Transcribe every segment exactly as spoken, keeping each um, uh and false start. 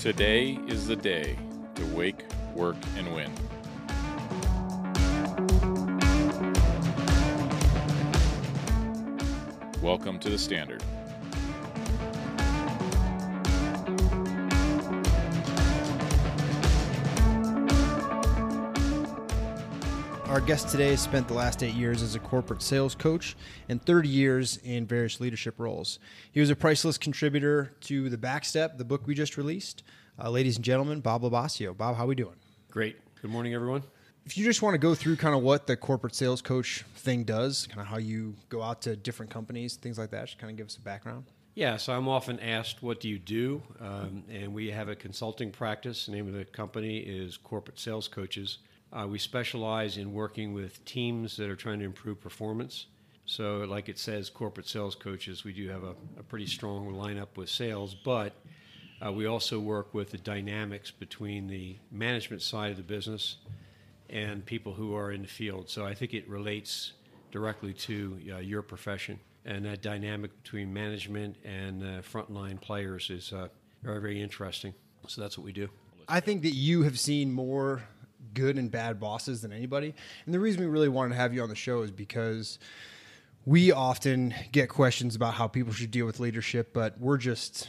Today is the day to wake, work, and win. Welcome to The Standard. Our guest today has spent the last eight years as a corporate sales coach and thirty years in various leadership roles. He was a priceless contributor to The Backstep, the book we just released. Uh, ladies and gentlemen, Bob Lobascio. Bob, how are we doing? Great. Good morning, everyone. If you just want to go through kind of what the corporate sales coach thing does, kind of how you go out to different companies, things like that, just kind of give us a background. Yeah, so I'm often asked, what do you do? Um, and we have a consulting practice. The name of the company is Corporate Sales Coaches. Uh, we specialize in working with teams that are trying to improve performance. So like it says, corporate sales coaches, we do have a, a pretty strong lineup with sales, but uh, we also work with the dynamics between the management side of the business and people who are in the field. So I think it relates directly to uh, your profession. And that dynamic between management and uh, frontline players is uh, very, very interesting. So that's what we do. I think that you have seen more good and bad bosses than anybody. And the reason we really wanted to have you on the show is because we often get questions about how people should deal with leadership, but we're just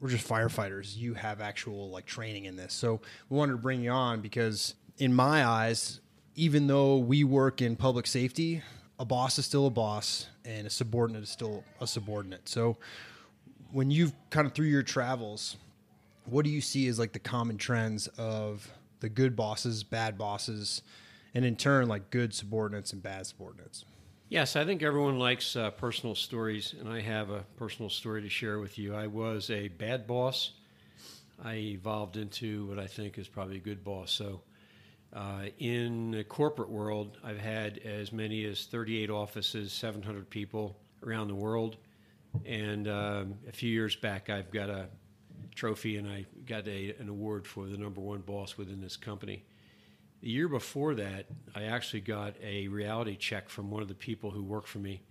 we're just firefighters. You have actual like training in this. So we wanted to bring you on because in my eyes, even though we work in public safety, a boss is still a boss and a subordinate is still a subordinate. So when you've kind of through your travels, what do you see as like the common trends of the good bosses, bad bosses, and in turn, like good subordinates and bad subordinates? Yes, I think everyone likes uh, personal stories, and I have a personal story to share with you. I was a bad boss. I evolved into what I think is probably a good boss. So uh, in the corporate world, I've had as many as thirty-eight offices, seven hundred people around the world. And um, a few years back, I've got a trophy, and I got a, an award for the number one boss within this company. The year before that, I actually got a reality check from one of the people who worked for me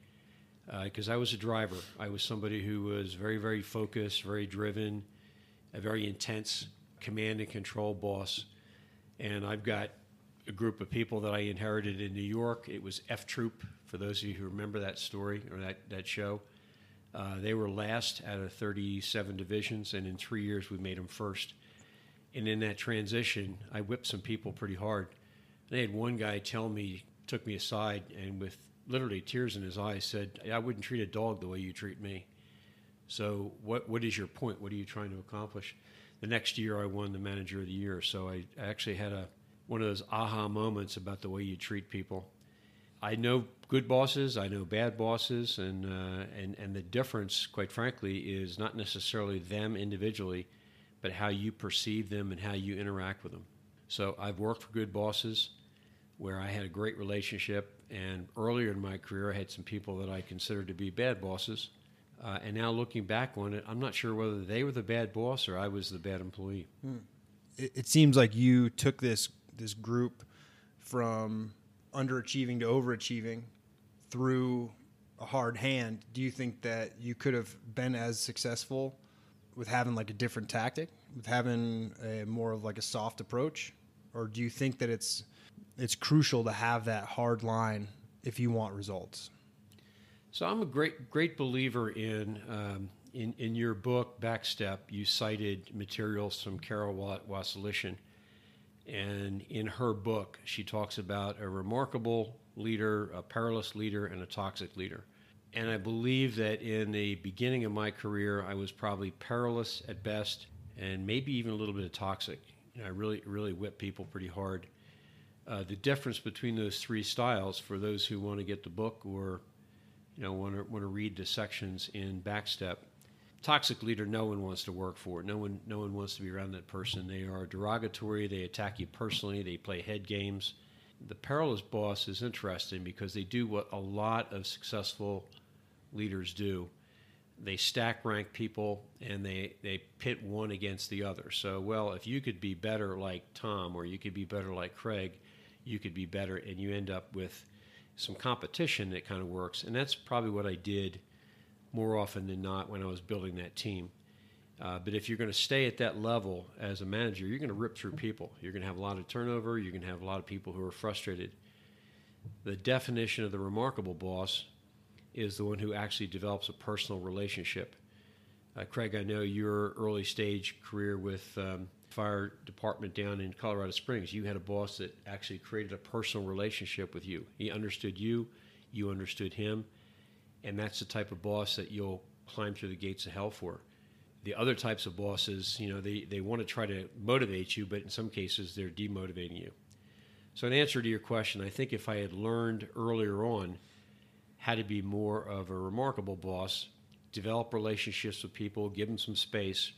because uh, I was a driver. I was somebody who was very, very focused, very driven, a very intense command and control boss. And I've got a group of people that I inherited in New York. It was F Troop, for those of you who remember that story or that, that show. Uh, they were last out of thirty-seven divisions, and in three years we made them first. And in that transition, I whipped some people pretty hard. And they had one guy tell me, took me aside, and with literally tears in his eyes said, I wouldn't treat a dog the way you treat me. So what what is your point? What are you trying to accomplish? The next year I won the Manager of the Year, so I, I actually had a one of those aha moments about the way you treat people. I know good bosses, I know bad bosses, and uh, and and the difference, quite frankly, is not necessarily them individually, but how you perceive them and how you interact with them. So I've worked for good bosses where I had a great relationship, and earlier in my career I had some people that I considered to be bad bosses, uh, and now looking back on it, I'm not sure whether they were the bad boss or I was the bad employee. Hmm. It, it seems like you took this this group from underachieving to overachieving through a hard hand. Do you think that you could have been as successful with having like a different tactic, with having a more of like a soft approach? Or do you think that it's it's crucial to have that hard line if you want results? So I'm a great great believer in um, in, in your book, Backstep, you cited materials from Carol Wallet-Wassillitian. And in her book, she talks about a remarkable leader, a perilous leader, and a toxic leader. And I believe that in the beginning of my career, I was probably perilous at best and maybe even a little bit of toxic. You know, I really, really whipped people pretty hard. Uh, the difference between those three styles, for those who want to get the book or you know, want to, want to read the sections in Backstep, toxic leader, no one wants to work for. No one, no one wants to be around that person. They are derogatory. They attack you personally. They play head games. The perilous boss is interesting because they do what a lot of successful leaders do. They stack rank people, and they, they pit one against the other. So, well, if you could be better like Tom or you could be better like Craig, you could be better, and you end up with some competition that kind of works. And that's probably what I did more often than not when I was building that team. Uh, but if you're going to stay at that level as a manager, you're going to rip through people. You're going to have a lot of turnover. You're going to have a lot of people who are frustrated. The definition of the remarkable boss is the one who actually develops a personal relationship. Uh, Craig, I know your early stage career with um, fire department down in Colorado Springs, you had a boss that actually created a personal relationship with you. He understood you, you understood him, and that's the type of boss that you'll climb through the gates of hell for. The other types of bosses, you know, they, they want to try to motivate you, but in some cases they're demotivating you. So in answer to your question, I think if I had learned earlier on how to be more of a remarkable boss, develop relationships with people, give them some space,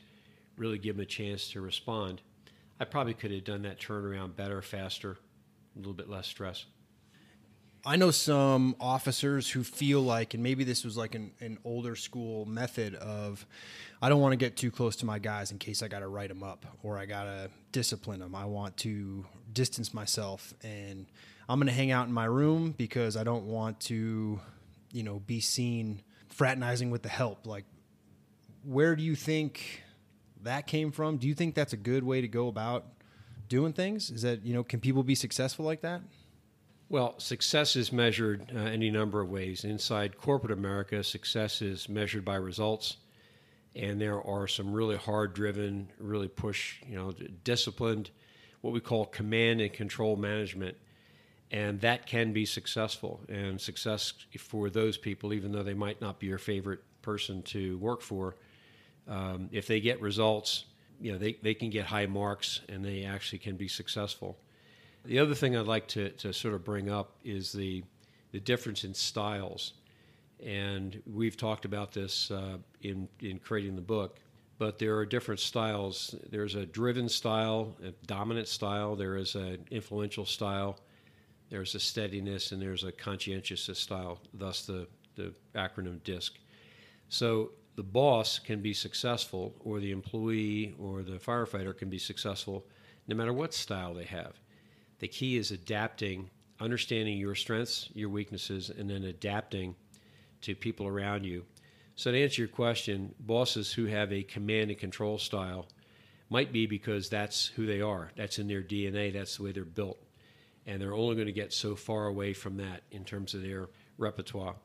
really give them a chance to respond, I probably could have done that turnaround better, faster, a little bit less stress. I know some officers who feel like, and maybe this was like an, an older school method of, I don't want to get too close to my guys in case I got to write them up or I got to discipline them. I want to distance myself and I'm going to hang out in my room because I don't want to, you know, be seen fraternizing with the help. Like, where do you think that came from? Do you think that's a good way to go about doing things? Is that, you know, can people be successful like that? Well, success is measured uh, any number of ways. Inside corporate America, success is measured by results, and there are some really hard-driven, really push, you know, disciplined, what we call command and control management, and that can be successful. And success for those people, even though they might not be your favorite person to work for, um, if they get results, you know, they, they can get high marks, and they actually can be successful. The other thing I'd like to, to sort of bring up is the the difference in styles. And we've talked about this uh, in, in creating the book, but there are different styles. There's a driven style, a dominant style. There is an influential style. There's a steadiness, and there's a conscientious style, thus the, the acronym DISC. So the boss can be successful, or the employee or the firefighter can be successful no matter what style they have. The key is adapting, understanding your strengths, your weaknesses, and then adapting to people around you. So to answer your question, bosses who have a command and control style might be because that's who they are. That's in their D N A. That's the way they're built. And they're only going to get so far away from that in terms of their repertoire.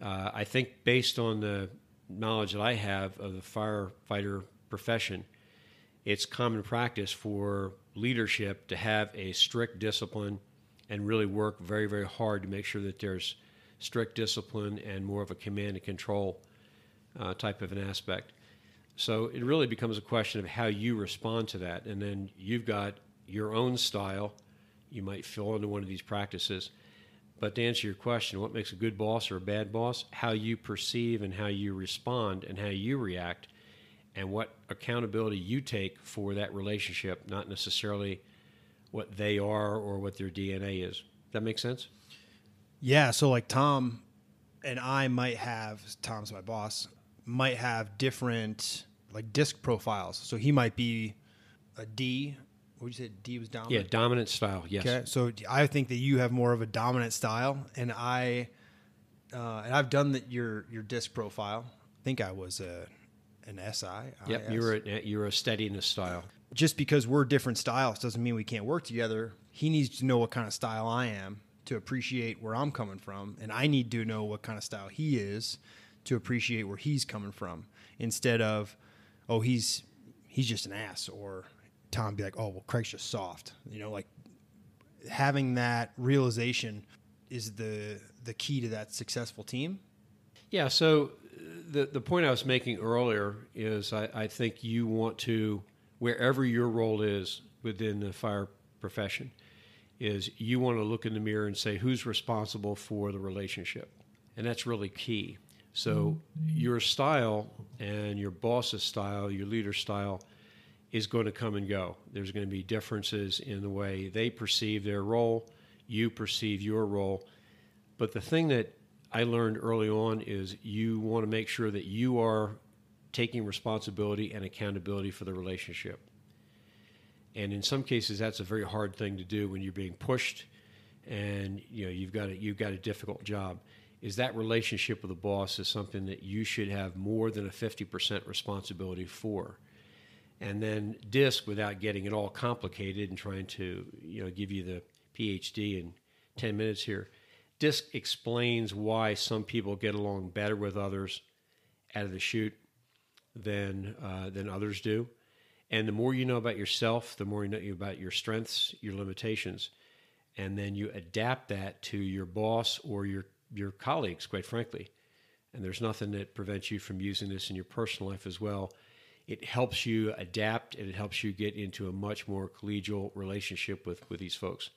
Uh, I think based on the knowledge that I have of the firefighter profession, it's common practice for leadership to have a strict discipline and really work very, very hard to make sure that there's strict discipline and more of a command and control uh, type of an aspect. So it really becomes a question of how you respond to that. And then you've got your own style. You might fall into one of these practices. But to answer your question, what makes a good boss or a bad boss? How you perceive and how you respond and how you react, and what accountability you take for that relationship, not necessarily what they are or what their D N A is. That makes sense? Yeah. So like Tom and I might have, Tom's my boss, might have different like disc profiles. So he might be a D. What did you say? D was dominant? Yeah, dominant style. Yes. Okay. So I think that you have more of a dominant style, and I, uh, and I've done the, your, your disc profile. I think I was a, an S I. Yep, you're a, you're a steadiness style. Just because we're different styles doesn't mean we can't work together. He needs to know what kind of style I am to appreciate where I'm coming from, and I need to know what kind of style he is to appreciate where he's coming from, instead of, oh, he's he's just an ass, or Tom be like, oh, well, Craig's just soft. You know, like having that realization is the the key to that successful team. Yeah, so The the point I was making earlier is I, I think you want to, wherever your role is within the fire profession, is you want to look in the mirror and say, who's responsible for the relationship? And that's really key. So your style and your boss's style, your leader's style, is going to come and go. There's going to be differences in the way they perceive their role, you perceive your role. But the thing that I learned early on is you want to make sure that you are taking responsibility and accountability for the relationship. And in some cases, that's a very hard thing to do when you're being pushed and, you know, you've got a, you've got a difficult job. Is that relationship with the boss is something that you should have more than a fifty percent responsibility for. and then D I S C without getting it all complicated and trying to, you know, give you the PhD in ten minutes here. D I S C explains why some people get along better with others out of the chute than uh, than others do. And the more you know about yourself, the more you know about your strengths, your limitations, and then you adapt that to your boss or your, your colleagues, quite frankly. And there's nothing that prevents you from using this in your personal life as well. It helps you adapt, and it helps you get into a much more collegial relationship with, with these folks.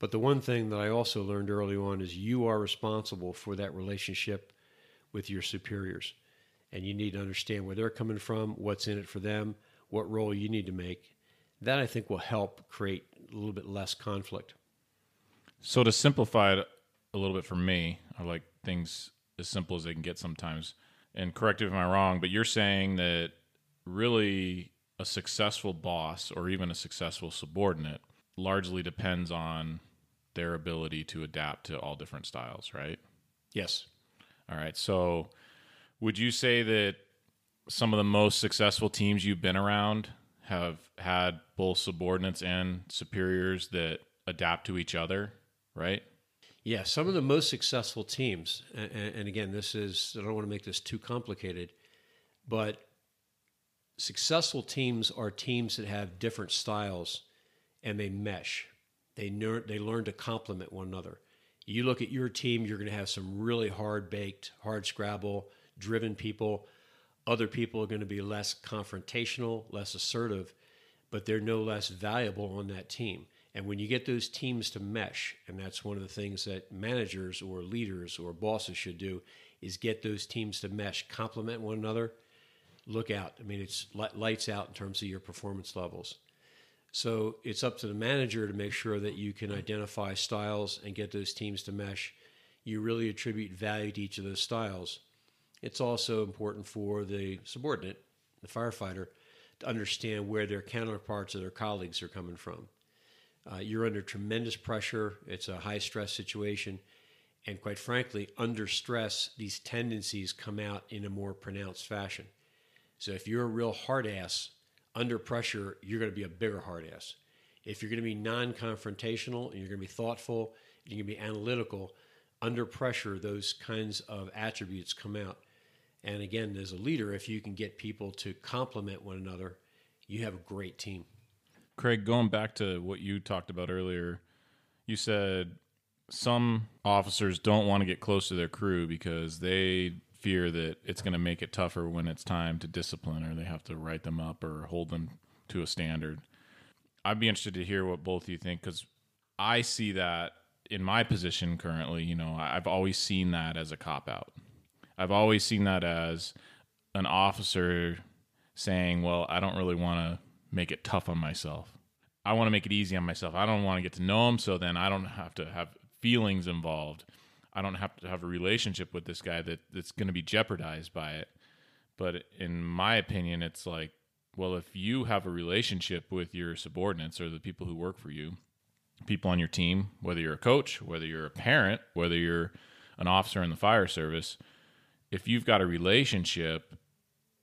But the one thing that I also learned early on is you are responsible for that relationship with your superiors. And you need to understand where they're coming from, what's in it for them, what role you need to make. That, I think, will help create a little bit less conflict. So to simplify it a little bit for me, I like things as simple as they can get sometimes. And correct me if I'm wrong, but you're saying that really a successful boss or even a successful subordinate largely depends on their ability to adapt to all different styles, right? Yes. All right. So would you say that some of the most successful teams you've been around have had both subordinates and superiors that adapt to each other, right? Yeah, some of the most successful teams, and, and again, this is, I don't want to make this too complicated, but successful teams are teams that have different styles and they mesh. They learn, they learn to complement one another. You look at your team, you're going to have some really hard-baked, hard-scrabble, driven people. Other people are going to be less confrontational, less assertive, but they're no less valuable on that team. And when you get those teams to mesh, and that's one of the things that managers or leaders or bosses should do, is get those teams to mesh, complement one another, look out. I mean, it's lights out in terms of your performance levels. So it's up to the manager to make sure that you can identify styles and get those teams to mesh. You really attribute value to each of those styles. It's also important for the subordinate, the firefighter, to understand where their counterparts or their colleagues are coming from. Uh, you're under tremendous pressure. It's a high-stress situation. And quite frankly, under stress, these tendencies come out in a more pronounced fashion. So if you're a real hard ass, under pressure, you're going to be a bigger hard ass. If you're going to be non-confrontational, and you're going to be thoughtful, and you're going to be analytical, under pressure, those kinds of attributes come out. And again, as a leader, if you can get people to complement one another, you have a great team. Craig, going back to what you talked about earlier, you said some officers don't want to get close to their crew because they fear that it's going to make it tougher when it's time to discipline or they have to write them up or hold them to a standard. I'd be interested to hear what both of you think, because I see that in my position currently. You know, I've always seen that as a cop-out. I've always seen that as an officer saying, well, I don't really want to make it tough on myself. I want to make it easy on myself. I don't want to get to know him, so then I don't have to have feelings involved. I don't have to have a relationship with this guy that, that's going to be jeopardized by it. But in my opinion, it's like, well, if you have a relationship with your subordinates or the people who work for you, people on your team, whether you're a coach, whether you're a parent, whether you're an officer in the fire service, if you've got a relationship,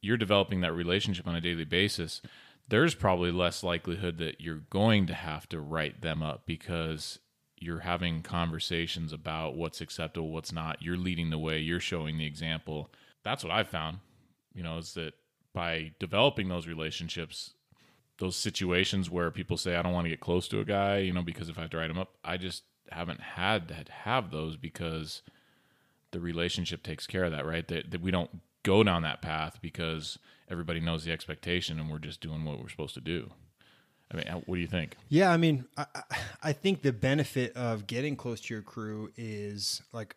you're developing that relationship on a daily basis. There's probably less likelihood that you're going to have to write them up because you're having conversations about what's acceptable, what's not. You're leading the way. You're showing the example. That's what I've found, you know, is that by developing those relationships, those situations where people say, I don't want to get close to a guy, you know, because if I have to write him up, I just haven't had to have those because the relationship takes care of that, right? That, that we don't go down that path because everybody knows the expectation and we're just doing what we're supposed to do. I mean, what do you think? Yeah, I mean, I, I think the benefit of getting close to your crew is, like,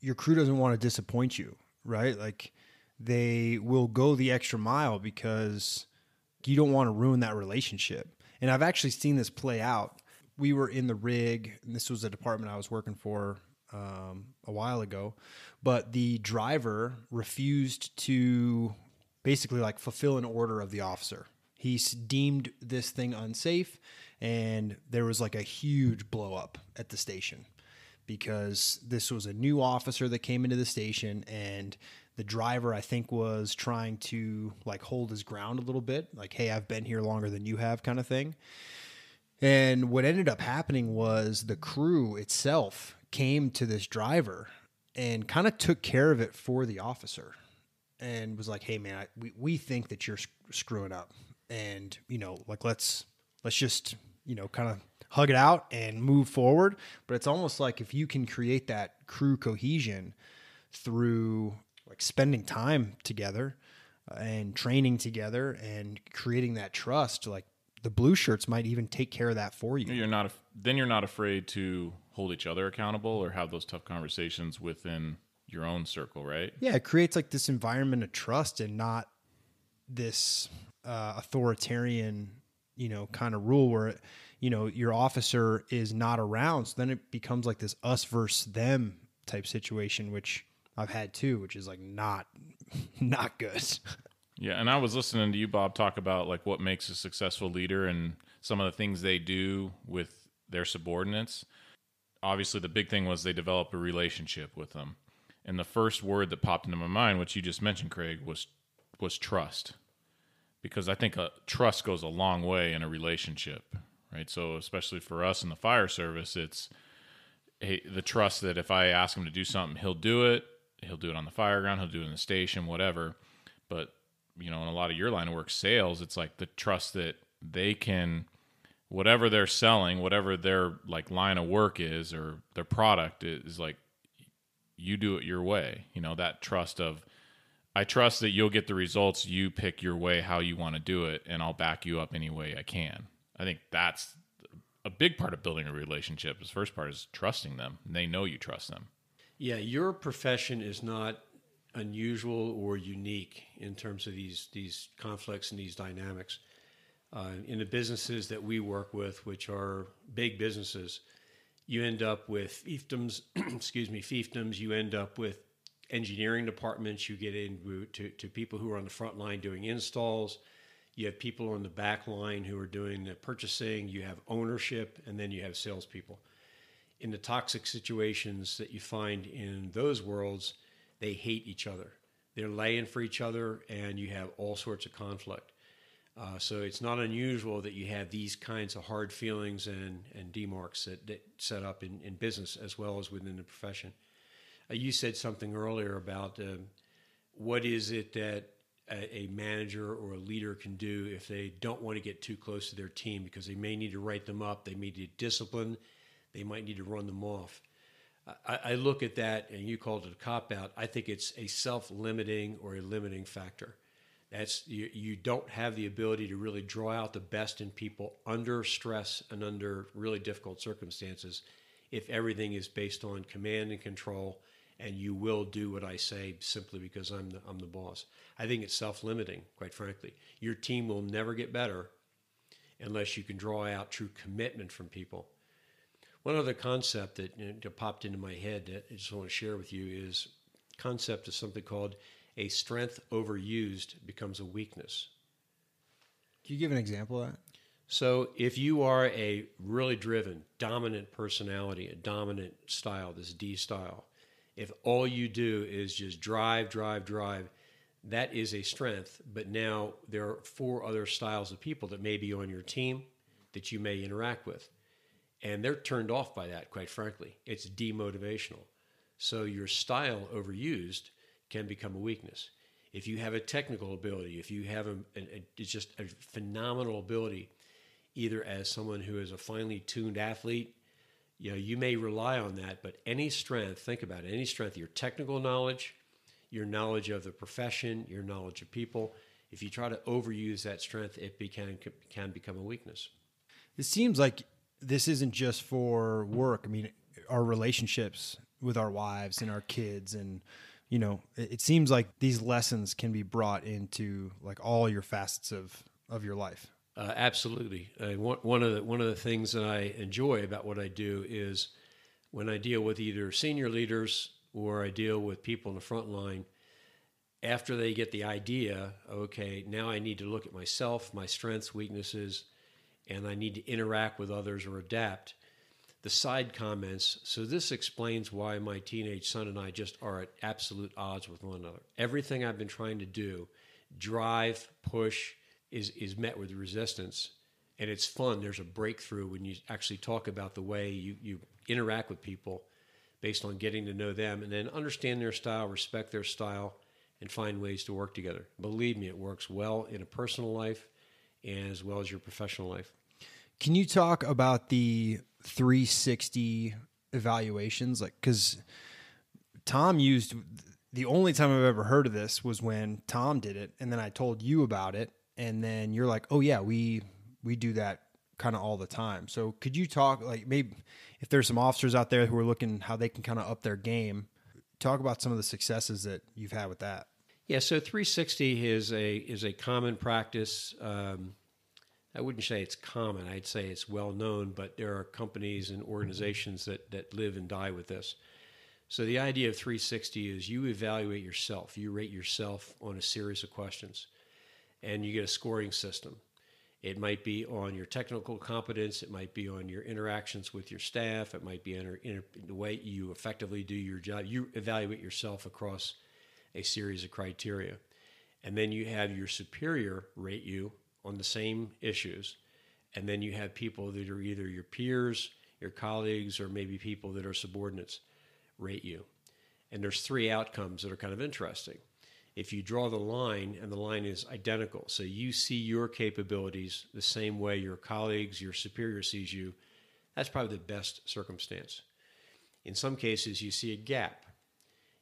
your crew doesn't want to disappoint you, right? Like, they will go the extra mile because you don't want to ruin that relationship. And I've actually seen this play out. We were in the rig, and this was a department I was working for um, a while ago, but the driver refused to basically, like, fulfill an order of the officer. He deemed this thing unsafe, and there was like a huge blow up at the station. because this was a new officer that came into the station, and the driver, I think, was trying to like hold his ground a little bit, like, hey, I've been here longer than you have, kind of thing. And what ended up happening was the crew itself came to this driver and kind of took care of it for the officer and was like, hey, man, I, we, we think that you're screwing up. And, you know, like, let's let's just, you know, kind of hug it out and move forward. But it's almost like if you can create that crew cohesion through like spending time together and training together and creating that trust, like the blue shirts might even take care of that for you. You're not, then you're not afraid to hold each other accountable or have those tough conversations within your own circle, right? Yeah. It creates like this environment of trust and not this uh, authoritarian, you know, kind of rule where, you know, your officer is not around. So then it becomes like this us versus them type situation, which I've had too, which is like not, not good. Yeah. And I was listening to you, Bob, talk about like what makes a successful leader and some of the things they do with their subordinates. Obviously the big thing was they develop a relationship with them. And the first word that popped into my mind, which you just mentioned, Craig, was, was trust. Because I think a, trust goes a long way in a relationship, right? So especially for us in the fire service, it's hey, the trust that if I ask him to do something, he'll do it. He'll do it on the fire ground. He'll do it in the station, whatever. But, you know, in a lot of your line of work sales, it's like the trust that they can, whatever they're selling, whatever their like line of work is or their product is, like, you do it your way. You know, that trust of, I trust that you'll get the results. You pick your way, how you want to do it, and I'll back you up any way I can. I think that's a big part of building a relationship. The first part is trusting them. They know you trust them. Yeah, your profession is not unusual or unique in terms of these these conflicts and these dynamics. Uh, in the businesses that we work with, which are big businesses, you end up with fiefdoms. excuse me, fiefdoms. You end up with engineering departments. You get into to, to people who are on the front line doing installs. You have people on the back line who are doing the purchasing. You have ownership, and then you have salespeople. In the toxic situations that you find in those worlds, they hate each other. They're laying for each other, and you have all sorts of conflict. Uh, so it's not unusual that you have these kinds of hard feelings and, and demarks that, that set up in, in business as well as within the profession. Uh, you said something earlier about um, what is it that a, a manager or a leader can do if they don't want to get too close to their team because they may need to write them up, they may need to discipline, they might need to run them off. I, I look at that, and you called it a cop-out. I think it's a self-limiting or a limiting factor. That's you, you don't have the ability to really draw out the best in people under stress and under really difficult circumstances if everything is based on command and control, and you will do what I say simply because I'm the, I'm the boss. I think it's self-limiting, quite frankly. Your team will never get better unless you can draw out true commitment from people. One other concept that, you know, that popped into my head that I just want to share with you is concept of something called a strength overused becomes a weakness. Can you give an example of that? So if you are a really driven, dominant personality, a dominant style, this D style, if all you do is just drive, drive, drive, that is a strength. But now there are four other styles of people that may be on your team that you may interact with. And they're turned off by that, quite frankly. It's demotivational. So your style overused can become a weakness. If you have a technical ability, if you have a, a, a just a phenomenal ability, either as someone who is a finely tuned athlete, you know, you may rely on that, but any strength, think about it, any strength, your technical knowledge, your knowledge of the profession, your knowledge of people, if you try to overuse that strength, it be, can, can become a weakness. It seems like this isn't just for work. I mean, our relationships with our wives and our kids and, you know, it, it seems like these lessons can be brought into like all your facets of, of your life. Uh, absolutely. Uh, one, one of the, one of the things that I enjoy about what I do is when I deal with either senior leaders or I deal with people in the front line, after they get the idea, okay, now I need to look at myself, my strengths, weaknesses, and I need to interact with others or adapt. the side comments. So this explains why my teenage son and I just are at absolute odds with one another. Everything I've been trying to do, drive, push, is is met with resistance. And it's fun. There's a breakthrough when you actually talk about the way you, you interact with people based on getting to know them and then understand their style, respect their style, and find ways to work together. Believe me, it works well in a personal life as well as your professional life. Can you talk about the three sixty evaluations? Like, because Tom used, the only time I've ever heard of this was when Tom did it, and then I told you about it, and then you're like, oh yeah, we... we do that kind of all the time. So could you talk, like, maybe if there's some officers out there who are looking how they can kind of up their game, talk about some of the successes that you've had with that. Yeah. So three sixty is a, is a common practice. Um, I wouldn't say it's common. I'd say it's well known, but there are companies and organizations that, that live and die with this. So the idea of three sixty is you evaluate yourself, you rate yourself on a series of questions, and you get a scoring system. It might be on your technical competence. It might be on your interactions with your staff. It might be on the way you effectively do your job. You evaluate yourself across a series of criteria. And then you have your superior rate you on the same issues. And then you have people that are either your peers, your colleagues, or maybe people that are subordinates rate you. And there's three outcomes that are kind of interesting. If you draw the line and the line is identical, so you see your capabilities the same way your colleagues, your superior sees you, that's probably the best circumstance. In some cases, you see a gap.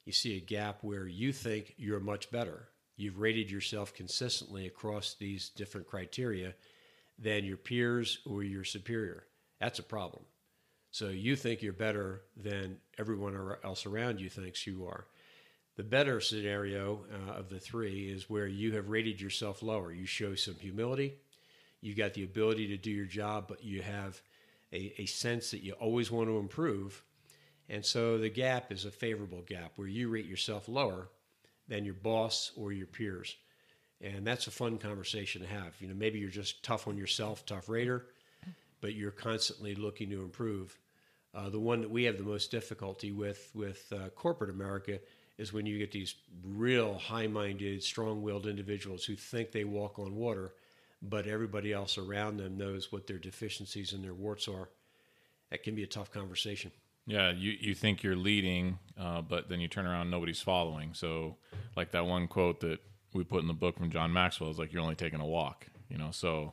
You see a gap where you think you're much better. You've rated yourself consistently across these different criteria than your peers or your superior. That's a problem. So you think you're better than everyone else around you thinks you are. The better scenario uh, of the three is where you have rated yourself lower. You show some humility. You got the ability to do your job, but you have a, a sense that you always want to improve. And so the gap is a favorable gap where you rate yourself lower than your boss or your peers. And that's a fun conversation to have. You know, maybe you're just tough on yourself, tough rater, but you're constantly looking to improve. Uh, the one that we have the most difficulty with, with uh, corporate America, is when you get these real high-minded, strong-willed individuals who think they walk on water, but everybody else around them knows what their deficiencies and their warts are. That can be a tough conversation. Yeah, you, you think you're leading, uh, but then you turn around and nobody's following. So like that one quote that we put in the book from John Maxwell is like, you're only taking a walk. You know. So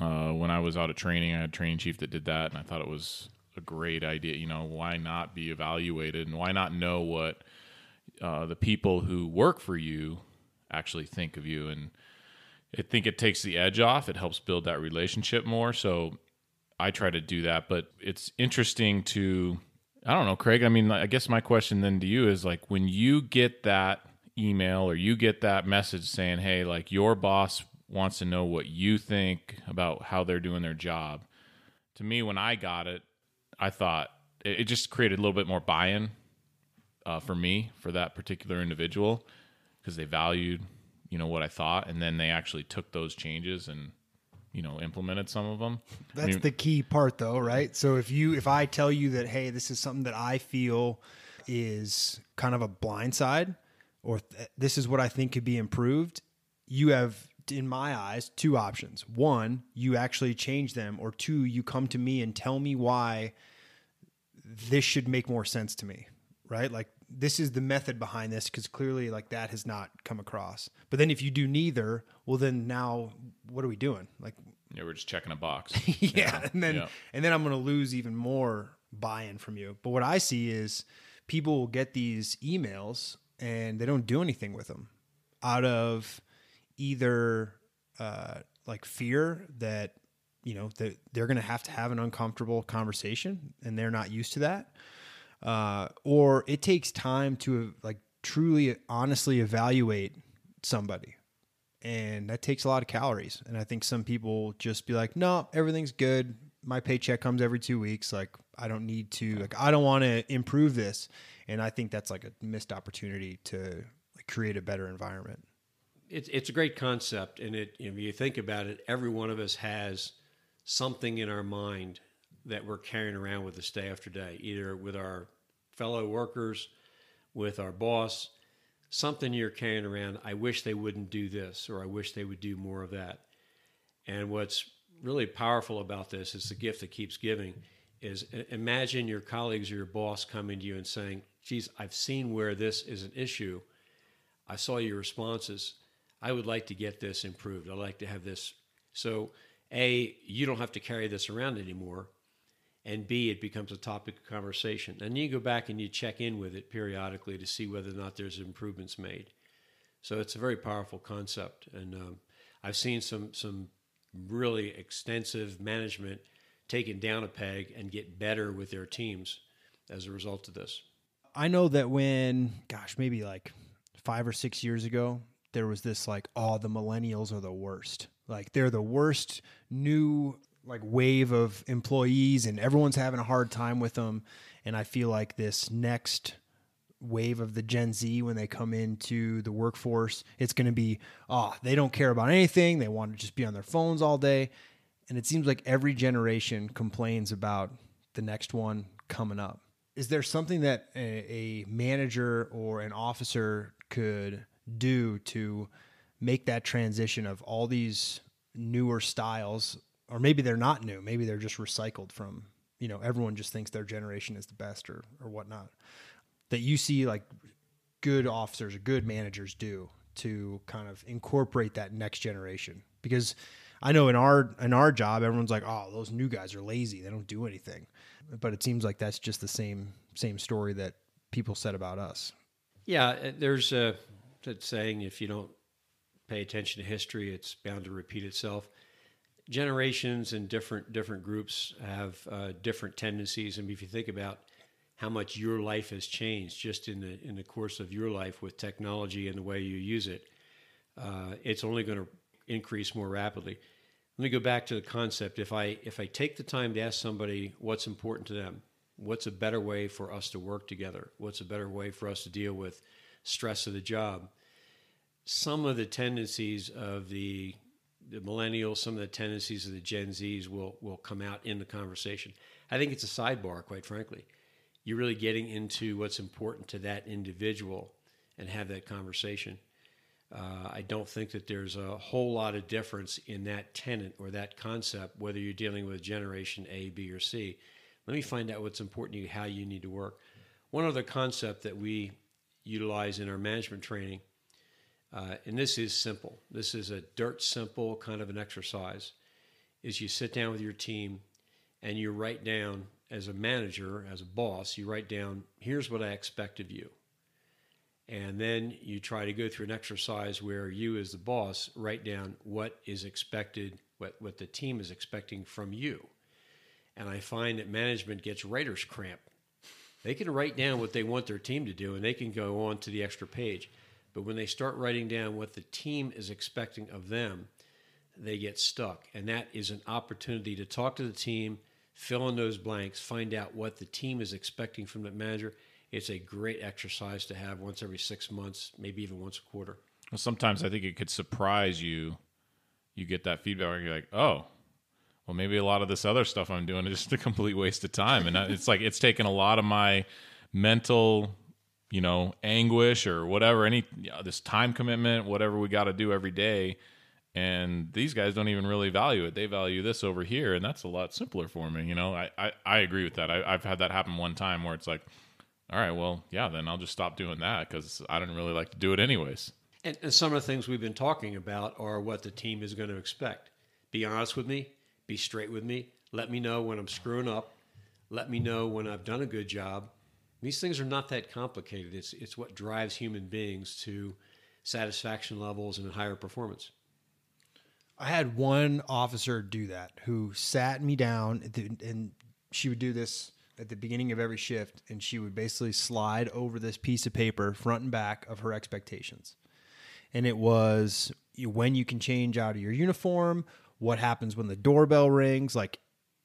uh, when I was out at training, I had a training chief that did that, and I thought it was a great idea. You know, why not be evaluated, and why not know what – Uh, the people who work for you actually think of you. And I think it takes the edge off. It helps build that relationship more. So I try to do that, but it's interesting to, I don't know, Craig, I mean, I guess my question then to you is like, when you get that email or you get that message saying, hey, like your boss wants to know what you think about how they're doing their job. To me, when I got it, I thought it, it just created a little bit more buy-in. Uh, for me, for that particular individual, because they valued, you know, what I thought, and then they actually took those changes and, you know, implemented some of them. That's I mean, the key part, though, right? So if you, if I tell you that, hey, this is something that I feel is kind of a blindside, or th- this is what I think could be improved, you have, in my eyes, two options: one, you actually change them, or two, you come to me and tell me why this should make more sense to me. Right? Like, this is the method behind this, because clearly like that has not come across. But then if you do neither, well, then now what are we doing? Like, yeah, we're just checking a box. yeah, yeah. And then, yeah. and then I'm going to lose even more buy-in from you. But what I see is people will get these emails and they don't do anything with them out of either, uh, like fear that, you know, that they're going to have to have an uncomfortable conversation and they're not used to that. Uh, or it takes time to like truly honestly evaluate somebody, and that takes a lot of calories. And I think some people just be like, no, everything's good. My paycheck comes every two weeks. Like, I don't need to, like, I don't want to improve this. And I think that's like a missed opportunity to like create a better environment. It's, it's a great concept. And it, if you think about it, every one of us has something in our mind that we're carrying around with us day after day, either with our fellow workers, with our boss, something you're carrying around. I wish they wouldn't do this, or I wish they would do more of that. And what's really powerful about this is the gift that keeps giving is imagine your colleagues or your boss coming to you and saying, geez, I've seen where this is an issue. I saw your responses. I would like to get this improved. I'd like to have this. So A, you don't have to carry this around anymore. And B, it becomes a topic of conversation. And you go back and you check in with it periodically to see whether or not there's improvements made. So it's a very powerful concept. And um, I've seen some some really extensive management taken down a peg and get better with their teams as a result of this. I know that when, gosh, maybe like five or six years ago, there was this like, oh, the millennials are the worst. Like they're the worst new like wave of employees and everyone's having a hard time with them. And I feel like this next wave of the Gen Z, when they come into the workforce, it's going to be, oh, they don't care about anything. They want to just be on their phones all day. And it seems like every generation complains about the next one coming up. Is there something that a, a manager or an officer could do to make that transition of all these newer styles, or maybe they're not new, maybe they're just recycled from, you know, everyone just thinks their generation is the best or, or whatnot, that you see like good officers or good managers do to kind of incorporate that next generation? Because I know in our, in our job, everyone's like, oh, those new guys are lazy. They don't do anything. But it seems like that's just the same, same story that people said about us. Yeah. There's a that saying, if you don't pay attention to history, it's bound to repeat itself. Generations and different different groups have uh, different tendencies. And if you think about how much your life has changed just in the in the course of your life with technology and the way you use it, uh, it's only going to increase more rapidly. Let me go back to the concept. If I if I take the time to ask somebody what's important to them, what's a better way for us to work together? What's a better way for us to deal with stress of the job? Some of the tendencies of the the millennials, some of the tendencies of the Gen Zs will will come out in the conversation. I think it's a sidebar, quite frankly. You're really getting into what's important to that individual and have that conversation. Uh, I don't think that there's a whole lot of difference in that tenet or that concept, whether you're dealing with generation A, B, or C. Let me find out what's important to you, how you need to work. One other concept that we utilize in our management training, uh, and this is simple. This is a dirt simple kind of an exercise, is you sit down with your team and you write down, as a manager, as a boss, you write down, here's what I expect of you. And then you try to go through an exercise where you as the boss write down what is expected, what, what the team is expecting from you. And I find that management gets writer's cramp. They can write down what they want their team to do and they can go on to the extra page. But when they start writing down what the team is expecting of them, they get stuck. And that is an opportunity to talk to the team, fill in those blanks, find out what the team is expecting from the manager. It's a great exercise to have once every six months, maybe even once a quarter. Well, sometimes I think it could surprise you. You get that feedback where you're like, oh, well, maybe a lot of this other stuff I'm doing is just a complete waste of time. And it's like it's taken a lot of my mental, you know, anguish or whatever, any you know, this time commitment, whatever we got to do every day. And these guys don't even really value it. They value this over here, and that's a lot simpler for me. You know, I, I, I agree with that. I, I've had that happen one time where it's like, all right, well, yeah, then I'll just stop doing that because I didn't really like to do it anyways. And, and some of the things we've been talking about are what the team is going to expect. Be honest with me. Be straight with me. Let me know when I'm screwing up. Let me know when I've done a good job. These things are not that complicated. It's it's what drives human beings to satisfaction levels and higher performance. I had one officer do that who sat me down, at the, and she would do this at the beginning of every shift, and she would basically slide over this piece of paper front and back of her expectations. And it was when you can change out of your uniform, what happens when the doorbell rings, like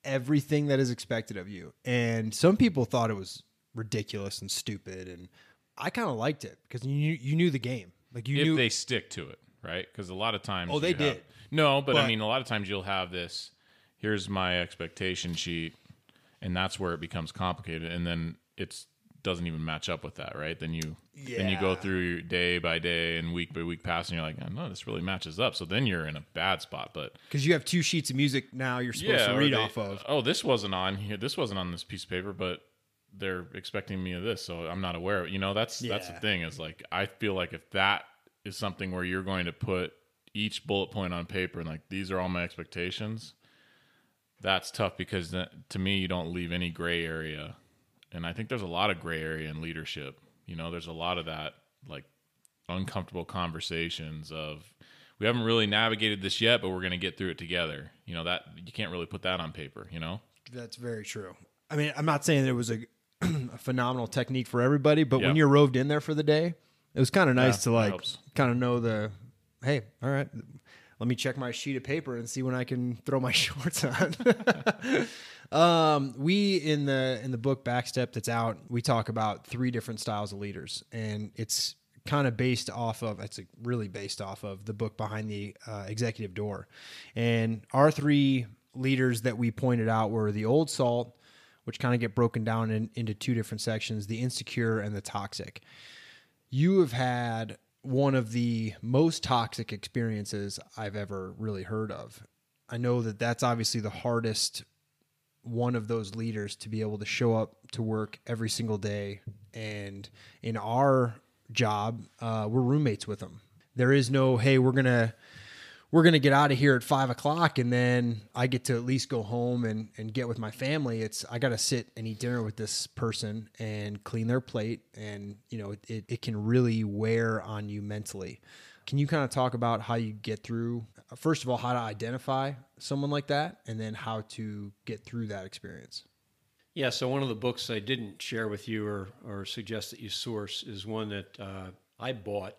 everything that is expected of you. And some people thought it was ridiculous and stupid, and I kind of liked it because you knew, you knew the game. Like you if knew, they stick to it, right? Because a lot of times... Oh, they did. Have, no, but, but I mean, a lot of times you'll have this, here's my expectation sheet. And that's where it becomes complicated. And then it's doesn't even match up with that, right? Then you yeah. then you go through day by day and week by week past, and you're like, oh, no, this really matches up. So then you're in a bad spot. But because you have two sheets of music now you're supposed yeah, to read they, off of. Oh, this wasn't on here. This wasn't on this piece of paper, but they're expecting me of this, so I'm not aware of it. You know, that's yeah. that's the thing is like, I feel like if that is something where you're going to put each bullet point on paper and like, these are all my expectations, that's tough because that, to me, you don't leave any gray area. And I think there's a lot of gray area in leadership. You know, there's a lot of that like uncomfortable conversations of we haven't really navigated this yet, but we're going to get through it together. You know, that you can't really put that on paper, you know? That's very true. I mean, I'm not saying that it was a, a phenomenal technique for everybody, but yep. when you're roved in there for the day, it was kind of nice yeah, to like kind of know the, hey, all right, let me check my sheet of paper and see when I can throw my shorts on. Um, we in the in the book Backstep that's out, we talk about three different styles of leaders, and it's kind of based off of it's really based off of the book Behind the uh, Executive Door. And our three leaders that we pointed out were the old salt, which kind of get broken down in, into two different sections, the insecure and the toxic. You have had one of the most toxic experiences I've ever really heard of. I know that that's obviously the hardest one of those leaders to be able to show up to work every single day. And in our job, uh, we're roommates with them. There is no, hey, we're going to, we're going to get out of here at five o'clock and then I get to at least go home and, and get with my family. It's, I got to sit and eat dinner with this person and clean their plate. And, you know, it, it can really wear on you mentally. Can you kind of talk about how you get through, first of all, how to identify someone like that and then how to get through that experience? Yeah. So one of the books I didn't share with you or, or suggest that you source is one that uh, I bought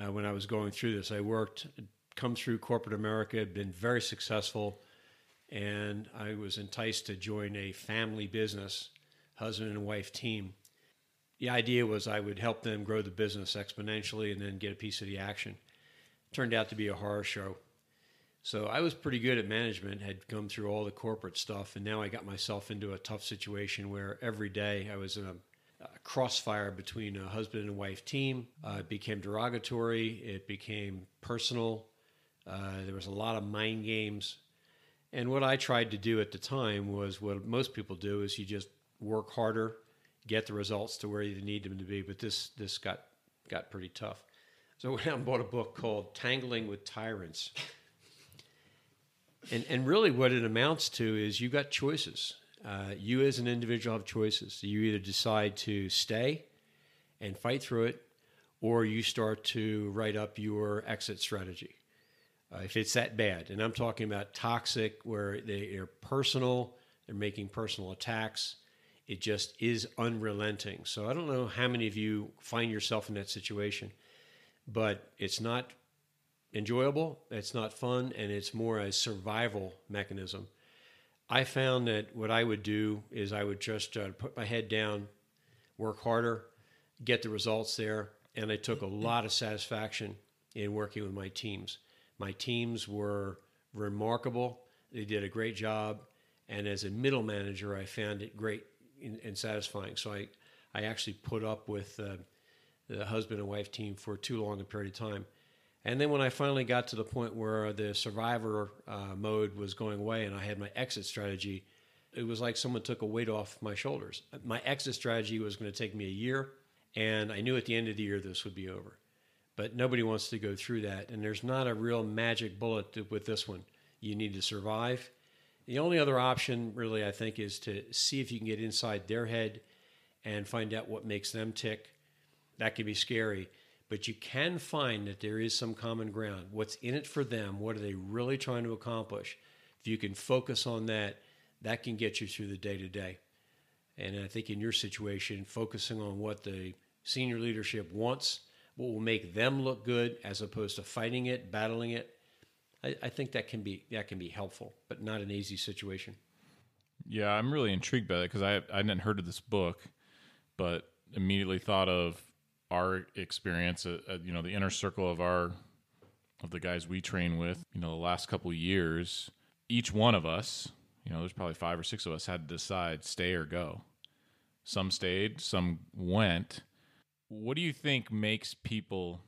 uh, when I was going through this. I worked, come through corporate America, had been very successful, and I was enticed to join a family business, husband and wife team. The idea was I would help them grow the business exponentially and then get a piece of the action. It turned out to be a horror show. So I was pretty good at management, had come through all the corporate stuff, and now I got myself into a tough situation where every day I was in a, a crossfire between a husband and wife team. Uh, it became derogatory. It became personal. Uh, there was a lot of mind games. And what I tried to do at the time was what most people do is you just work harder, get the results to where you need them to be. But this this got got pretty tough. So I went out and bought a book called Tangling with Tyrants. and and really what it amounts to is you got choices. Uh, you as an individual have choices. So you either decide to stay and fight through it, or you start to write up your exit strategy. Uh, if it's that bad. And I'm talking about toxic where they are personal, they're making personal attacks. It just is unrelenting. So I don't know how many of you find yourself in that situation, but it's not enjoyable, it's not fun, and it's more a survival mechanism. I found that what I would do is I would just uh, put my head down, work harder, get the results there, and I took a lot of satisfaction in working with my teams. My teams were remarkable. They did a great job. And as a middle manager, I found it great and satisfying. So I, I actually put up with uh, the husband and wife team for too long a period of time. And then when I finally got to the point where the survivor uh, mode was going away and I had my exit strategy, it was like someone took a weight off my shoulders. My exit strategy was going to take me a year. And I knew at the end of the year, this would be over. But nobody wants to go through that. And there's not a real magic bullet to, with this one. You need to survive. The only other option, really, I think, is to see if you can get inside their head and find out what makes them tick. That can be scary. But you can find that there is some common ground. What's in it for them? What are they really trying to accomplish? If you can focus on that, that can get you through the day-to-day. And I think in your situation, focusing on what the senior leadership wants, what will make them look good as opposed to fighting it, battling it. I, I think that can be that can be helpful, but not an easy situation. Yeah, I'm really intrigued by that because I, I hadn't heard of this book, but immediately thought of our experience, uh, uh, you know, the inner circle of our of the guys we train with, you know, the last couple of years, each one of us you know, there's probably five or six of us had to decide stay or go. Some stayed, some went. What do you think makes people,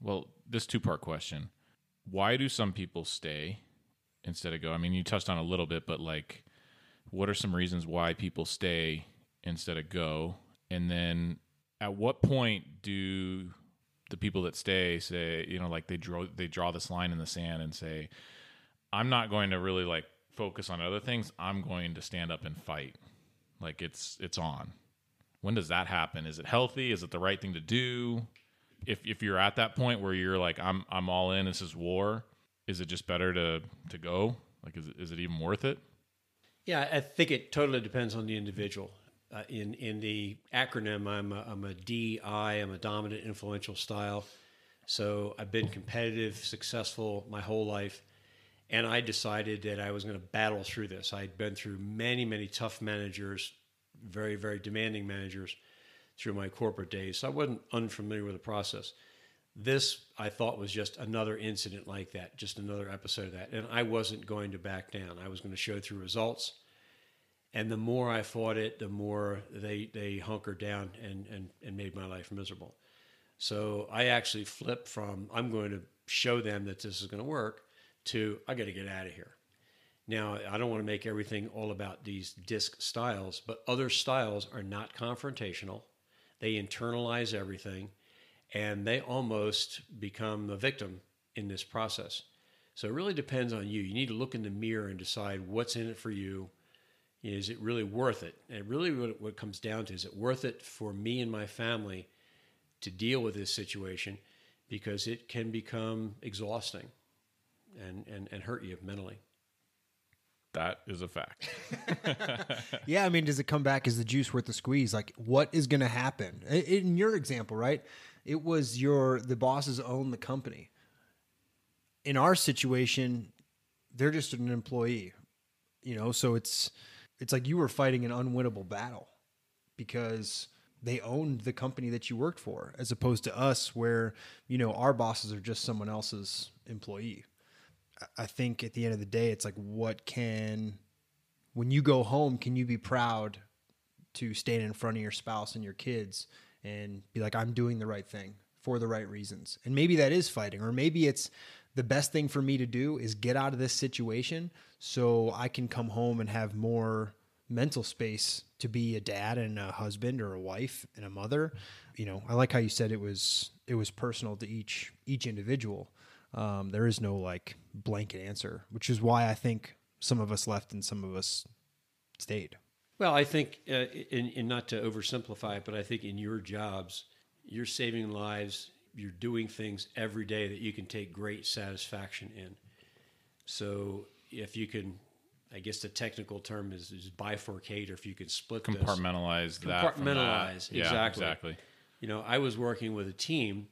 well, this two-part question, why do some people stay instead of go? I mean, you touched on a little bit, but like, what are some reasons why people stay instead of go? And then at what point do the people that stay say, you know, like they draw, they draw this line in the sand and say, I'm not going to really like focus on other things. I'm going to stand up and fight. Like it's, it's on. When does that happen? Is it healthy? Is it the right thing to do? If if you're at that point where you're like, I'm, I'm all in, this is war. Is it just better to, to go? Like, is it, is it even worth it? Yeah, I think it totally depends on the individual. Uh, in in the acronym, I'm a, I'm a D I, I'm a dominant influential style. So I've been competitive, successful my whole life. And I decided that I was going to battle through this. I'd been through many, many tough managers, very, very demanding managers through my corporate days. So I wasn't unfamiliar with the process. This, I thought, was just another incident like that, just another episode of that. And I wasn't going to back down. I was going to show through results. And the more I fought it, the more they they hunkered down and, and, and made my life miserable. So I actually flipped from, I'm going to show them that this is going to work, to I got to get out of here. Now, I don't want to make everything all about these DISC styles, but other styles are not confrontational. They internalize everything, and they almost become the victim in this process. So it really depends on you. You need to look in the mirror and decide what's in it for you. Is it really worth it? And really what it comes down to, is it worth it for me and my family to deal with this situation? Because it can become exhausting and, and, and hurt you mentally. That is a fact. Yeah, I mean, does it come back as the juice worth the squeeze? Like, what is going to happen? In your example, right? It was your the bosses own the company. In our situation, they're just an employee, you know. So it's it's like you were fighting an unwinnable battle because they owned the company that you worked for, as opposed to us, where you know our bosses are just someone else's employee. I think at the end of the day, it's like, what can, when you go home, can you be proud to stand in front of your spouse and your kids and be like, I'm doing the right thing for the right reasons? And maybe that is fighting, or maybe it's the best thing for me to do is get out of this situation so I can come home and have more mental space to be a dad and a husband or a wife and a mother. You know, I like how you said it was, it was personal to each, each individual. Um, there is no like blanket answer, which is why I think some of us left and some of us stayed. Well, I think, uh, in, in not to oversimplify it, but I think in your jobs, you're saving lives, you're doing things every day that you can take great satisfaction in. So if you can, I guess the technical term is, is bifurcate, or if you can split this. Compartmentalize that. Compartmentalize, that. Exactly. Yeah, exactly. You know, I was working with a team,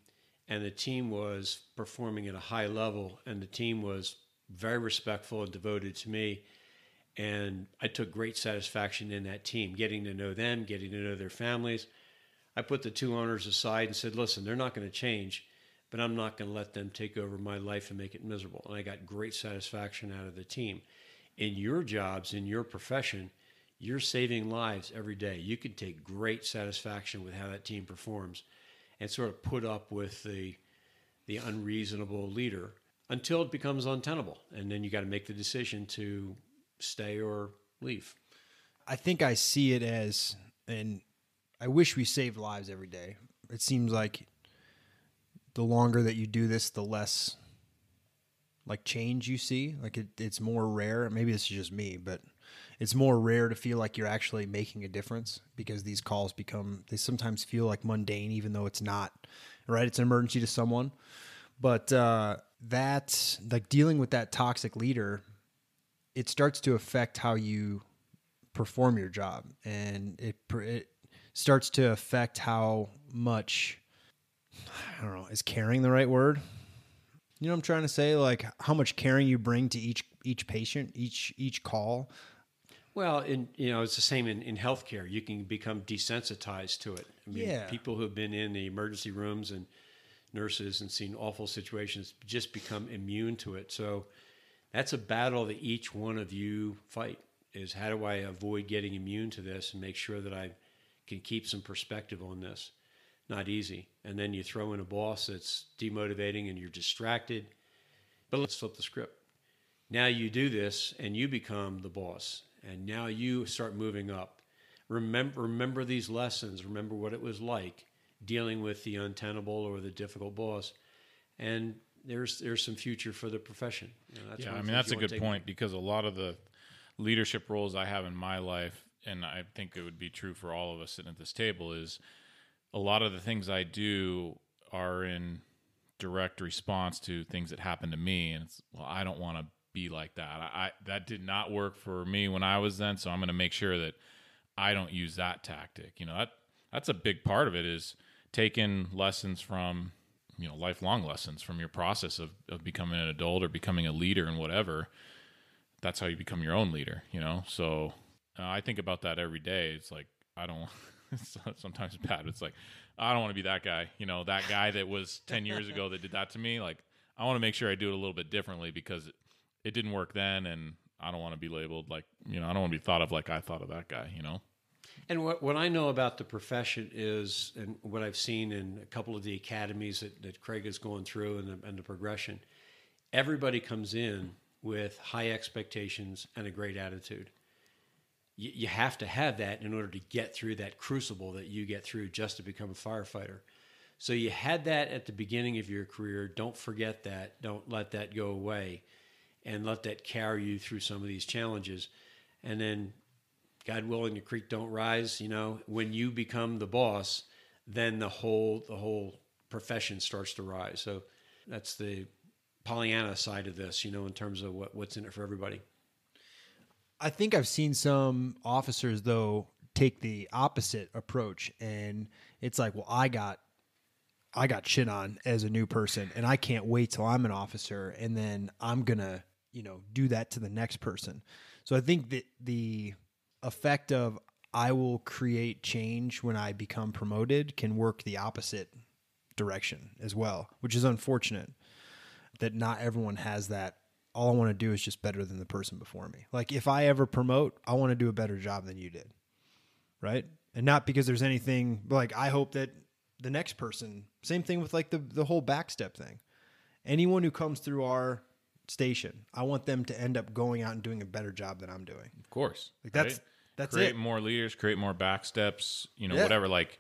and the team was performing at a high level, and the team was very respectful and devoted to me. And I took great satisfaction in that team, getting to know them, getting to know their families. I put the two owners aside and said, listen, they're not going to change, but I'm not going to let them take over my life and make it miserable. And I got great satisfaction out of the team. In your jobs, in your profession, you're saving lives every day. You can take great satisfaction with how that team performs, and sort of put up with the the unreasonable leader until it becomes untenable. And then you got to make the decision to stay or leave. I think I see it as, and I wish we saved lives every day. It seems like the longer that you do this, the less like change you see. Like it, it's more rare. Maybe this is just me, but it's more rare to feel like you're actually making a difference, because these calls become, they sometimes feel like mundane, even though it's not, right? It's an emergency to someone. But uh, that, like dealing with that toxic leader, it starts to affect how you perform your job. And it, it starts to affect how much, I don't know, is caring the right word? You know what I'm trying to say? Like how much caring you bring to each each patient, each each call. Well, in, you know, it's the same in, in healthcare. You can become desensitized to it. I mean, yeah. People who have been in the emergency rooms and nurses and seen awful situations just become immune to it. So that's a battle that each one of you fight is how do I avoid getting immune to this and make sure that I can keep some perspective on this? Not easy. And then you throw in a boss that's demotivating and you're distracted. But let's flip the script. Now you do this and you become the boss. And now you start moving up. Remember, remember these lessons. Remember what it was like dealing with the untenable or the difficult boss. And there's there's some future for the profession. You know, that's yeah, I mean, that's a good point, because a lot of the leadership roles I have in my life, and I think it would be true for all of us sitting at this table, is a lot of the things I do are in direct response to things that happened to me. And it's, well, I don't want to be like that. I, that did not work for me when I was then, so I'm going to make sure that I don't use that tactic. You know, that that's a big part of it, is taking lessons from, you know, lifelong lessons from your process of, of becoming an adult or becoming a leader and whatever. That's how you become your own leader, you know? So uh, I think about that every day. It's like, I don't, it's sometimes bad. It's like, I don't want to be that guy, you know, that guy that was ten years ago that did that to me. Like, I want to make sure I do it a little bit differently, because it, it didn't work then. And I don't want to be labeled like, you know, I don't want to be thought of like I thought of that guy, you know? And what, what I know about the profession is, and what I've seen in a couple of the academies that, that Craig has gone through and the, and the progression, everybody comes in with high expectations and a great attitude. You, you have to have that in order to get through that crucible that you get through just to become a firefighter. So you had that at the beginning of your career. Don't forget that. Don't let that go away, and let that carry you through some of these challenges. And then, God willing, the creek don't rise, you know, when you become the boss, then the whole the whole profession starts to rise. So that's the Pollyanna side of this, you know, in terms of what, what's in it for everybody. I think I've seen some officers, though, take the opposite approach, and it's like, well, I got I got shit on as a new person, and I can't wait till I'm an officer, and then I'm going to, you know, do that to the next person. So I think that the effect of I will create change when I become promoted can work the opposite direction as well, which is unfortunate that not everyone has that. All I want to do is just better than the person before me. Like, if I ever promote, I want to do a better job than you did. Right. And not because there's anything, like, I hope that the next person, same thing with like the, the whole backstep thing, anyone who comes through our station, I want them to end up going out and doing a better job than I'm doing. Of course. Like, that's, right? That's create it. Create more leaders, create more backsteps, you know, yeah. Whatever, like,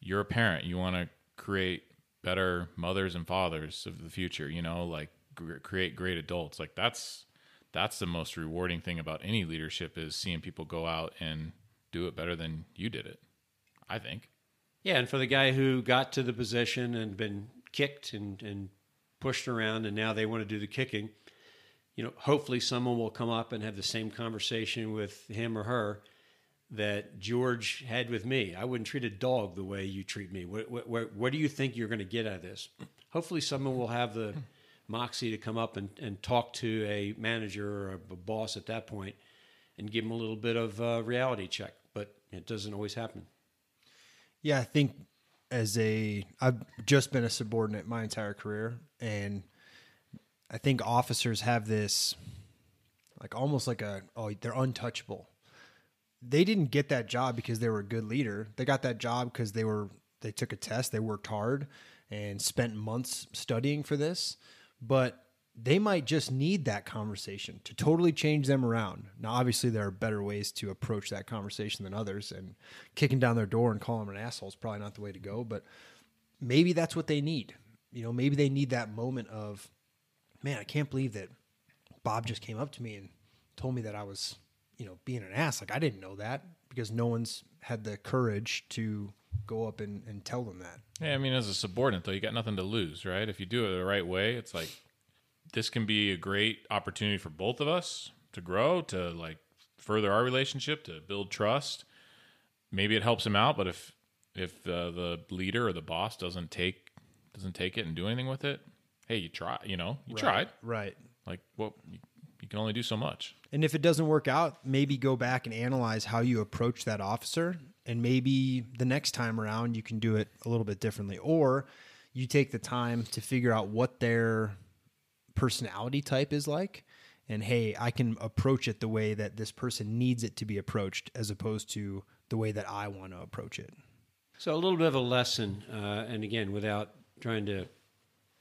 you're a parent, you want to create better mothers and fathers of the future, you know, like g- create great adults. Like, that's, that's the most rewarding thing about any leadership, is seeing people go out and do it better than you did it, I think. Yeah. And for the guy who got to the position and been kicked and, and pushed around, and now they want to do the kicking, you know, hopefully someone will come up and have the same conversation with him or her that George had with me. I wouldn't treat a dog the way you treat me. What, what, what do you think you're going to get out of this? Hopefully someone will have the moxie to come up and, and talk to a manager or a boss at that point and give them a little bit of a reality check, but it doesn't always happen. Yeah. I think as a, I've just been a subordinate my entire career, and I think officers have this, like, almost like a, oh, they're untouchable. They didn't get that job because they were a good leader. They got that job because they were, they took a test, they worked hard and spent months studying for this, but they might just need that conversation to totally change them around. Now, obviously there are better ways to approach that conversation than others, and kicking down their door and calling them an asshole is probably not the way to go, but maybe that's what they need. You know, maybe they need that moment of, man, I can't believe that Bob just came up to me and told me that I was, you know, being an ass. Like, I didn't know that, because no one's had the courage to go up and, and tell them that. Yeah, I mean, as a subordinate, though, you got nothing to lose, right? If you do it the right way, it's like, this can be a great opportunity for both of us to grow, to, like, further our relationship, to build trust. Maybe it helps him out, but if if uh, the leader or the boss doesn't take doesn't take it and do anything with it, hey, you try, you know, you right, tried. Right. Like, well, you, you can only do so much. And if it doesn't work out, maybe go back and analyze how you approach that officer. And maybe the next time around, you can do it a little bit differently. Or you take the time to figure out what their personality type is like and hey, I can approach it the way that this person needs it to be approached as opposed to the way that I want to approach it. So a little bit of a lesson, uh, and again, without trying to,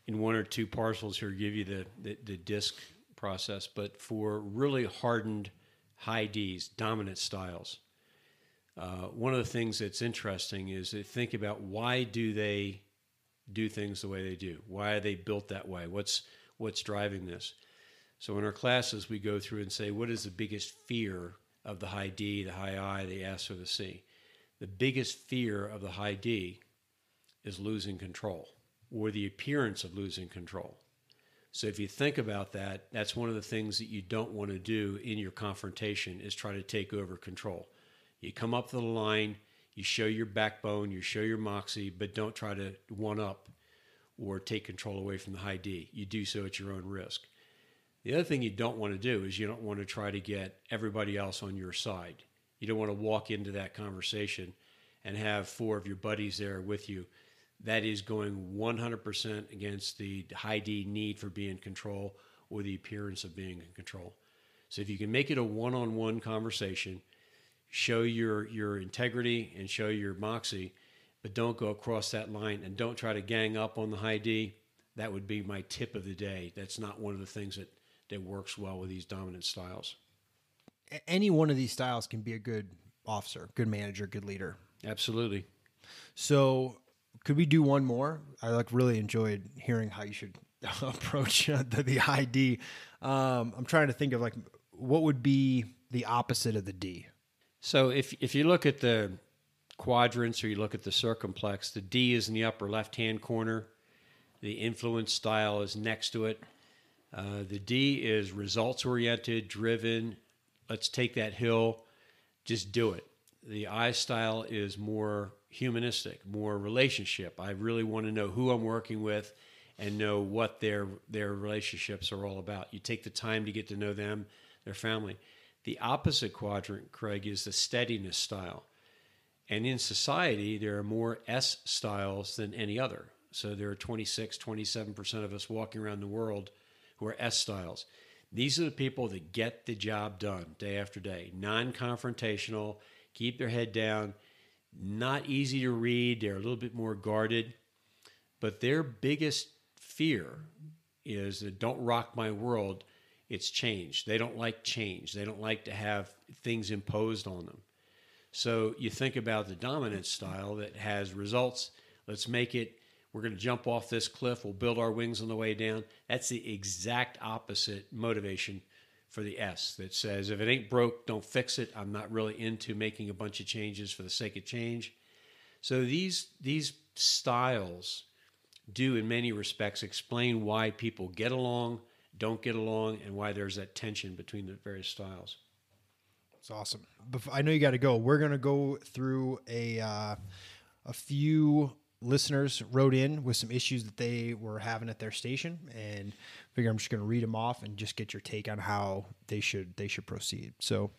in one or two parcels here, give you the, the, the DISC process, but for really hardened high Ds, dominant styles, uh, one of the things that's interesting is to think about why do they do things the way they do? Why are they built that way? What's what's driving this? So in our classes, we go through and say, what is the biggest fear of the high D, the high I, the S, or the C? The biggest fear of the high D is losing control, or the appearance of losing control. So if you think about that, that's one of the things that you don't want to do in your confrontation is try to take over control. You come up to the line, you show your backbone, you show your moxie, but don't try to one-up or take control away from the high D. You do so at your own risk. The other thing you don't want to do is you don't want to try to get everybody else on your side. You don't want to walk into that conversation and have four of your buddies there with you. That is going one hundred percent against the high D need for being in control or the appearance of being in control. So if you can make it a one-on-one conversation, show your, your integrity and show your moxie, but don't go across that line and don't try to gang up on the high D. That would be my tip of the day. That's not one of the things that that works well with these dominant styles. Any one of these styles can be a good officer, good manager, good leader. Absolutely. So could we do one more? I like really enjoyed hearing how you should approach the, the high D. Um, I'm trying to think of like, what would be the opposite of the D? So if, if you look at the quadrants or you look at the circumplex, the D is in the upper left-hand corner. The influence style is next to it. Uh, the D is results-oriented, driven. Let's take that hill. Just do it. The I style is more humanistic, more relationship. I really want to know who I'm working with and know what their their relationships are all about. You take the time to get to know them, their family. The opposite quadrant, Craig, is the steadiness style. And in society, there are more S styles than any other. So there are twenty-six, twenty-seven percent of us walking around the world who are S styles. These are the people that get the job done day after day, non-confrontational, keep their head down, not easy to read, they're a little bit more guarded, but their biggest fear is that don't rock my world, it's change. They don't like change. They don't like to have things imposed on them. So you think about the dominant style that has results, let's make it, we're going to jump off this cliff. We'll build our wings on the way down. That's the exact opposite motivation for the S that says, if it ain't broke, don't fix it. I'm not really into making a bunch of changes for the sake of change. So these, these styles do in many respects explain why people get along, don't get along, and why there's that tension between the various styles. It's awesome. Before, I know you got to go. We're going to go through a, uh, a few listeners wrote in with some issues that they were having at their station, and figure I'm just going to read them off and just get your take on how they should, they should proceed. So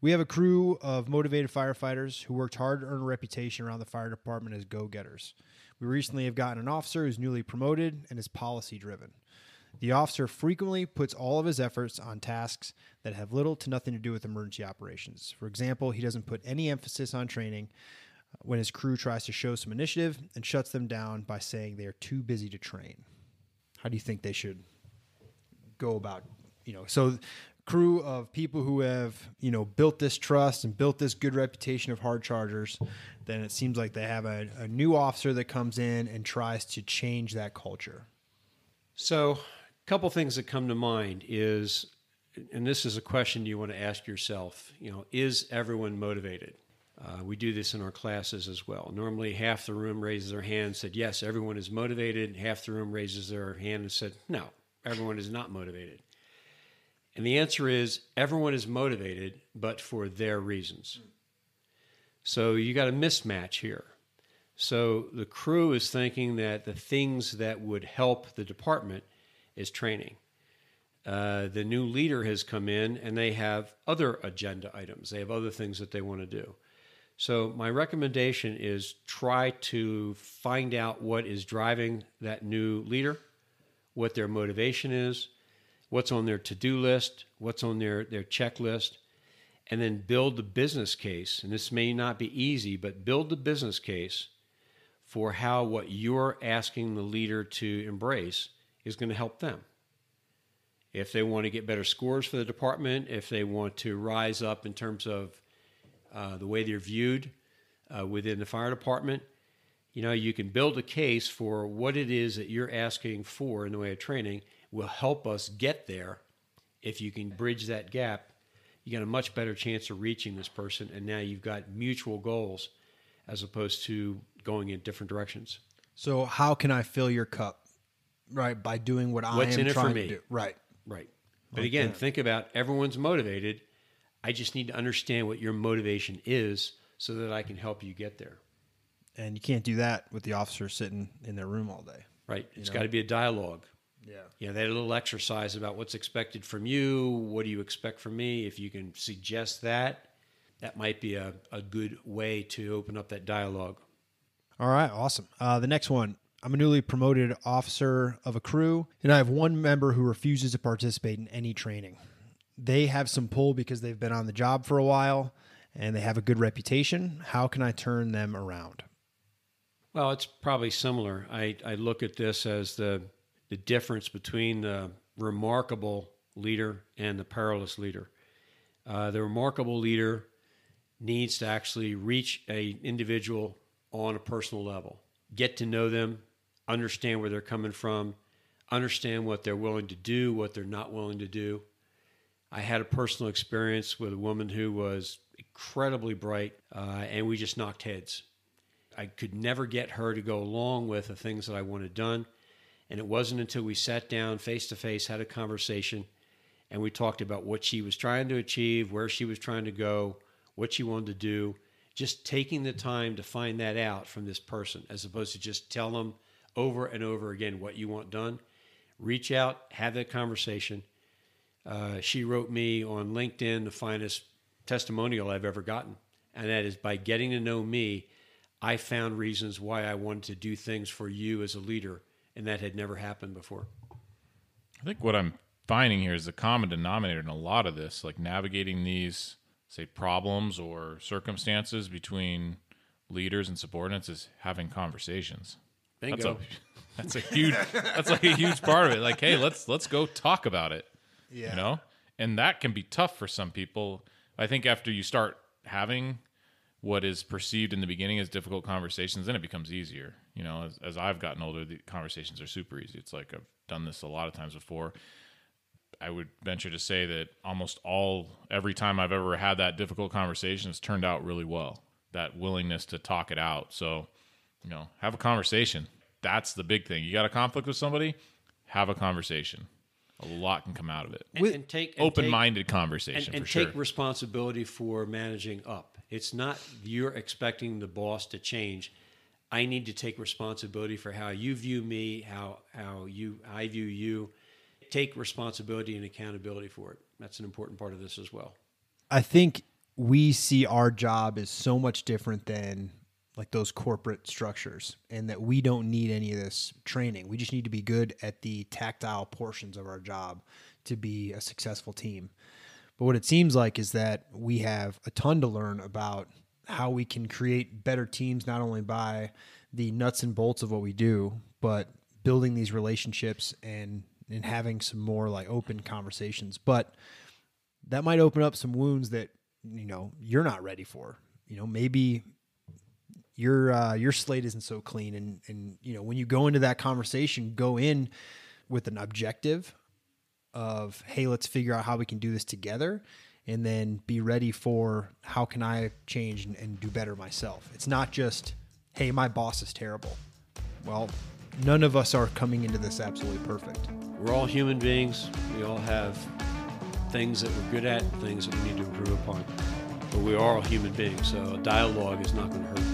we have a crew of motivated firefighters who worked hard to earn a reputation around the fire department as go-getters. We recently have gotten an officer who's newly promoted and is policy driven. The officer frequently puts all of his efforts on tasks that have little to nothing to do with emergency operations. For example, he doesn't put any emphasis on training when his crew tries to show some initiative and shuts them down by saying they're too busy to train. How do you think they should go about, you know, so crew of people who have, you know, built this trust and built this good reputation of hard chargers, then it seems like they have a, a new officer that comes in and tries to change that culture. So a couple things that come to mind is, and this is a question you want to ask yourself, you know, is everyone motivated? Uh, we do this in our classes as well. Normally, half the room raises their hand and said, yes, everyone is motivated. Half the room raises their hand and said, no, everyone is not motivated. And the answer is everyone is motivated, but for their reasons. So you got a mismatch here. So the crew is thinking that the things that would help the department is training. Uh, the new leader has come in and they have other agenda items. They have other things that they want to do. So my recommendation is try to find out what is driving that new leader, what their motivation is, what's on their to-do list, what's on their, their checklist, and then build the business case. And this may not be easy, but build the business case for how what you're asking the leader to embrace is going to help them. If they want to get better scores for the department, if they want to rise up in terms of uh, the way they're viewed uh, within the fire department, you know, you can build a case for what it is that you're asking for in the way of training will help us get there. If you can bridge that gap, you got a much better chance of reaching this person, and now you've got mutual goals as opposed to going in different directions. So how can I fill your cup? Right, by doing what What's I am trying to do. Right. Right. But okay. Again, think about everyone's motivated. I just need to understand what your motivation is so that I can help you get there. And you can't do that with the officer sitting in their room all day. Right. It's got to be a dialogue. Yeah. You know, that little exercise about what's expected from you, what do you expect from me? If you can suggest that, that might be a, a good way to open up that dialogue. All right. Awesome. Uh, the next one. I'm a newly promoted officer of a crew, and I have one member who refuses to participate in any training. They have some pull because they've been on the job for a while, and they have a good reputation. How can I turn them around? Well, it's probably similar. I, I look at this as the, the difference between the remarkable leader and the powerless leader. Uh, the remarkable leader needs to actually reach an individual on a personal level, get to know them, understand where they're coming from, understand what they're willing to do, what they're not willing to do. I had a personal experience with a woman who was incredibly bright, uh, and we just knocked heads. I could never get her to go along with the things that I wanted done, and it wasn't until we sat down face-to-face, had a conversation, and we talked about what she was trying to achieve, where she was trying to go, what she wanted to do, just taking the time to find that out from this person, as opposed to just tell them over and over again what you want done. Reach out, have that conversation. Uh, she wrote me on LinkedIn the finest testimonial I've ever gotten, and that is, by getting to know me, I found reasons why I wanted to do things for you as a leader, and that had never happened before. I think what I'm finding here is the common denominator in a lot of this, like navigating these, say, problems or circumstances between leaders and subordinates, is having conversations. Bingo. That's a, that's a huge, that's like a huge part of it. Like, hey, let's, let's go talk about it. Yeah. You know? And that can be tough for some people. I think after you start having what is perceived in the beginning as difficult conversations, then it becomes easier. You know, as, as I've gotten older, the conversations are super easy. It's like, I've done this a lot of times before. I would venture to say that almost all, every time I've ever had that difficult conversation, it's turned out really well, that willingness to talk it out. So, you know, have a conversation. That's the big thing. You got a conflict with somebody, have a conversation. A lot can come out of it. And, with and take and open-minded take, conversation, and, and for sure. And take responsibility for managing up. It's not you're expecting the boss to change. I need to take responsibility for how you view me, how how you I view you. Take responsibility and accountability for it. That's an important part of this as well. I think we see our job as so much different than like those corporate structures, and that we don't need any of this training. We just need to be good at the tactile portions of our job to be a successful team. But what it seems like is that we have a ton to learn about how we can create better teams, not only by the nuts and bolts of what we do, but building these relationships and and having some more like open conversations. But that might open up some wounds that, you know, you're not ready for. You know, maybe your, uh, your slate isn't so clean. And, and, you know, when you go into that conversation, go in with an objective of, hey, let's figure out how we can do this together, and then be ready for how can I change and, and do better myself. It's not just, hey, my boss is terrible. Well, none of us are coming into this absolutely perfect. We're all human beings. We all have things that we're good at, things that we need to improve upon. But we are all human beings, so a dialogue is not going to hurt.